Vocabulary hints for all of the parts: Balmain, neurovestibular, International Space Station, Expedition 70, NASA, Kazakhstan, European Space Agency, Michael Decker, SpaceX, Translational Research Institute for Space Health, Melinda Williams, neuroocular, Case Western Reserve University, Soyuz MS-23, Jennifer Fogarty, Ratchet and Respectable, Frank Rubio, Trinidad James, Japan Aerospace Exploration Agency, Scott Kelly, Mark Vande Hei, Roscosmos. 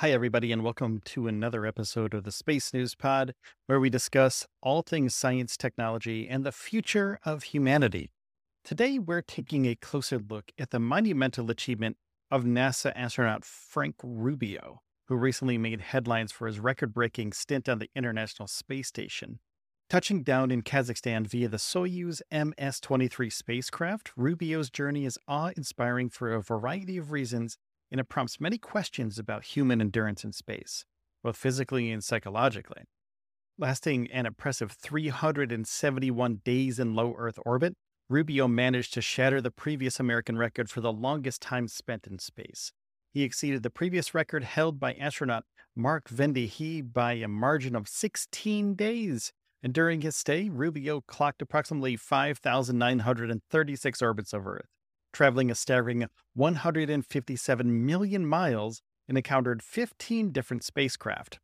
Hi, everybody, and welcome to another episode of the Space News Pod, where we discuss all things science, technology, and the future of humanity. Today, we're taking a closer look at the monumental achievement of NASA astronaut Frank Rubio, who recently made headlines for his record-breaking stint on the International Space Station. Touching down in Kazakhstan via the Soyuz MS-23 spacecraft, Rubio's journey is awe-inspiring for a variety of reasons, and it prompts many questions about human endurance in space, both physically and psychologically. Lasting an impressive 371 days in low Earth orbit, Rubio managed to shatter the previous American record for the longest time spent in space. He exceeded the previous record held by astronaut Mark Vande Hei by a margin of 16 days. And during his stay, Rubio clocked approximately 5,936 orbits of Earth, traveling a staggering 157 million miles and encountered 15 different spacecraft.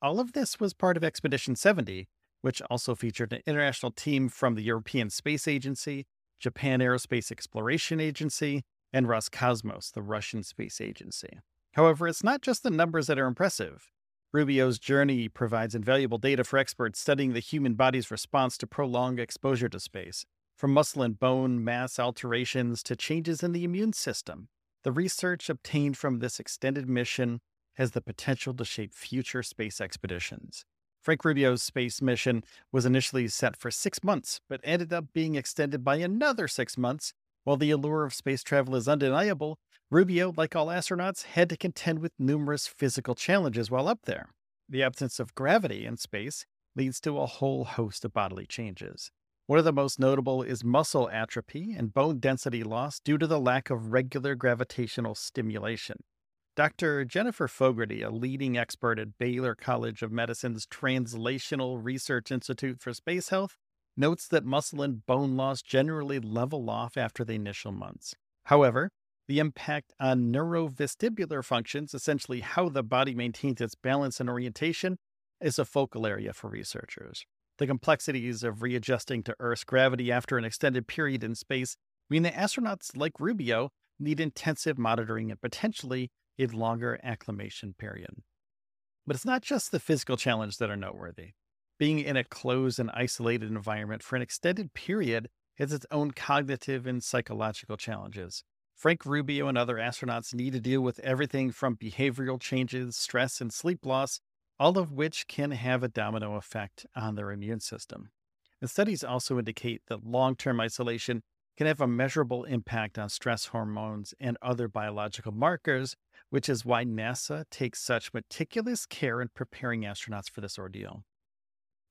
All of this was part of Expedition 70, which also featured an international team from the European Space Agency, Japan Aerospace Exploration Agency, and Roscosmos, the Russian space agency. However, it's not just the numbers that are impressive. Rubio's journey provides invaluable data for experts studying the human body's response to prolonged exposure to space, from muscle and bone mass alterations to changes in the immune system. The research obtained from this extended mission has the potential to shape future space expeditions. Frank Rubio's space mission was initially set for 6 months, but ended up being extended by another 6 months. While the allure of space travel is undeniable, Rubio, like all astronauts, had to contend with numerous physical challenges while up there. The absence of gravity in space leads to a whole host of bodily changes. One of the most notable is muscle atrophy and bone density loss due to the lack of regular gravitational stimulation. Dr. Jennifer Fogarty, a leading expert at Baylor College of Medicine's Translational Research Institute for Space Health, notes that muscle and bone loss generally level off after the initial months. However, the impact on neurovestibular functions, essentially how the body maintains its balance and orientation, is a focal area for researchers. The complexities of readjusting to Earth's gravity after an extended period in space mean that astronauts like Rubio need intensive monitoring and potentially a longer acclimation period. But it's not just the physical challenges that are noteworthy. Being in a closed and isolated environment for an extended period has its own cognitive and psychological challenges. Frank Rubio and other astronauts need to deal with everything from behavioral changes, stress, and sleep loss, all of which can have a domino effect on their immune system. And studies also indicate that long-term isolation can have a measurable impact on stress hormones and other biological markers, which is why NASA takes such meticulous care in preparing astronauts for this ordeal.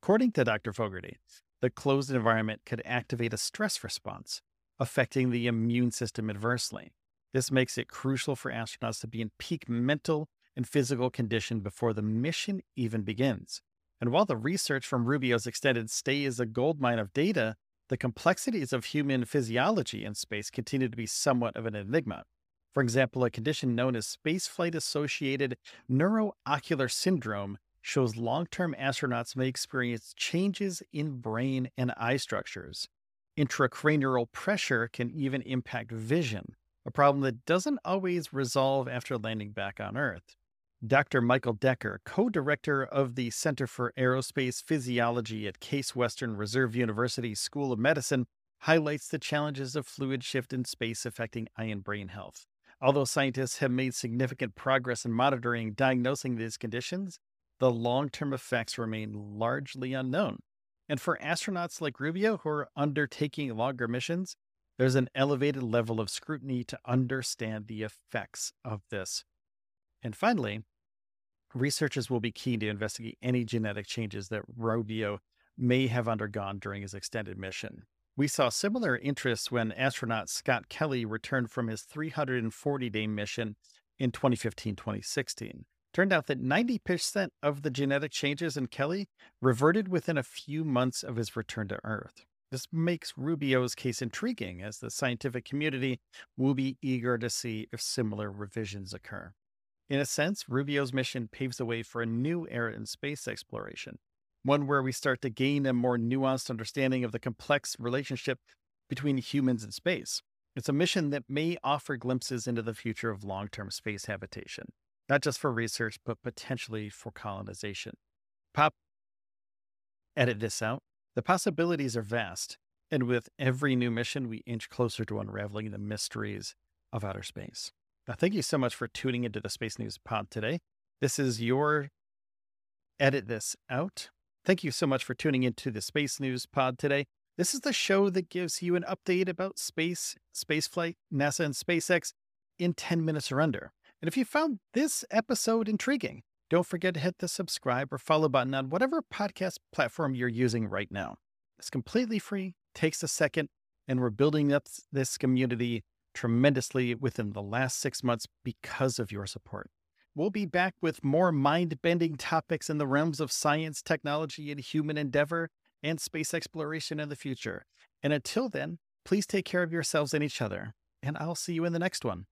According to Dr. Fogarty, the closed environment could activate a stress response, affecting the immune system adversely. This makes it crucial for astronauts to be in peak mental and physical condition before the mission even begins. And while the research from Rubio's extended stay is a goldmine of data, the complexities of human physiology in space continue to be somewhat of an enigma. For example, a condition known as spaceflight-associated neuroocular syndrome shows long-term astronauts may experience changes in brain and eye structures. Intracranial pressure can even impact vision, a problem that doesn't always resolve after landing back on Earth. Dr. Michael Decker, co-director of the Center for Aerospace Physiology at Case Western Reserve University School of Medicine, highlights the challenges of fluid shift in space affecting eye and brain health. Although scientists have made significant progress in monitoring and diagnosing these conditions, the long-term effects remain largely unknown. And for astronauts like Rubio who are undertaking longer missions, there's an elevated level of scrutiny to understand the effects of this. And finally, researchers will be keen to investigate any genetic changes that Rubio may have undergone during his extended mission. We saw similar interest when astronaut Scott Kelly returned from his 340-day mission in 2015-2016. Turned out that 90% of the genetic changes in Kelly reverted within a few months of his return to Earth. This makes Rubio's case intriguing, as the scientific community will be eager to see if similar revisions occur. In a sense, Rubio's mission paves the way for a new era in space exploration, one where we start to gain a more nuanced understanding of the complex relationship between humans and space. It's a mission that may offer glimpses into the future of long-term space habitation, not just for research, but potentially for colonization. Edit this out. The possibilities are vast, and with every new mission, we inch closer to unraveling the mysteries of outer space. Now, thank you so much for tuning into the Space News Pod today. This is your Edit This Out. Thank you so much for tuning into the Space News Pod today. This is the show that gives you an update about space, spaceflight, NASA, and SpaceX in 10 minutes or under. And if you found this episode intriguing, don't forget to hit the subscribe or follow button on whatever podcast platform you're using right now. It's completely free, takes a second, and we're building up this community tremendously within the last 6 months because of your support. We'll be back with more mind-bending topics in the realms of science, technology, and human endeavor, and space exploration in the future. And until then, please take care of yourselves and each other, and I'll see you in the next one.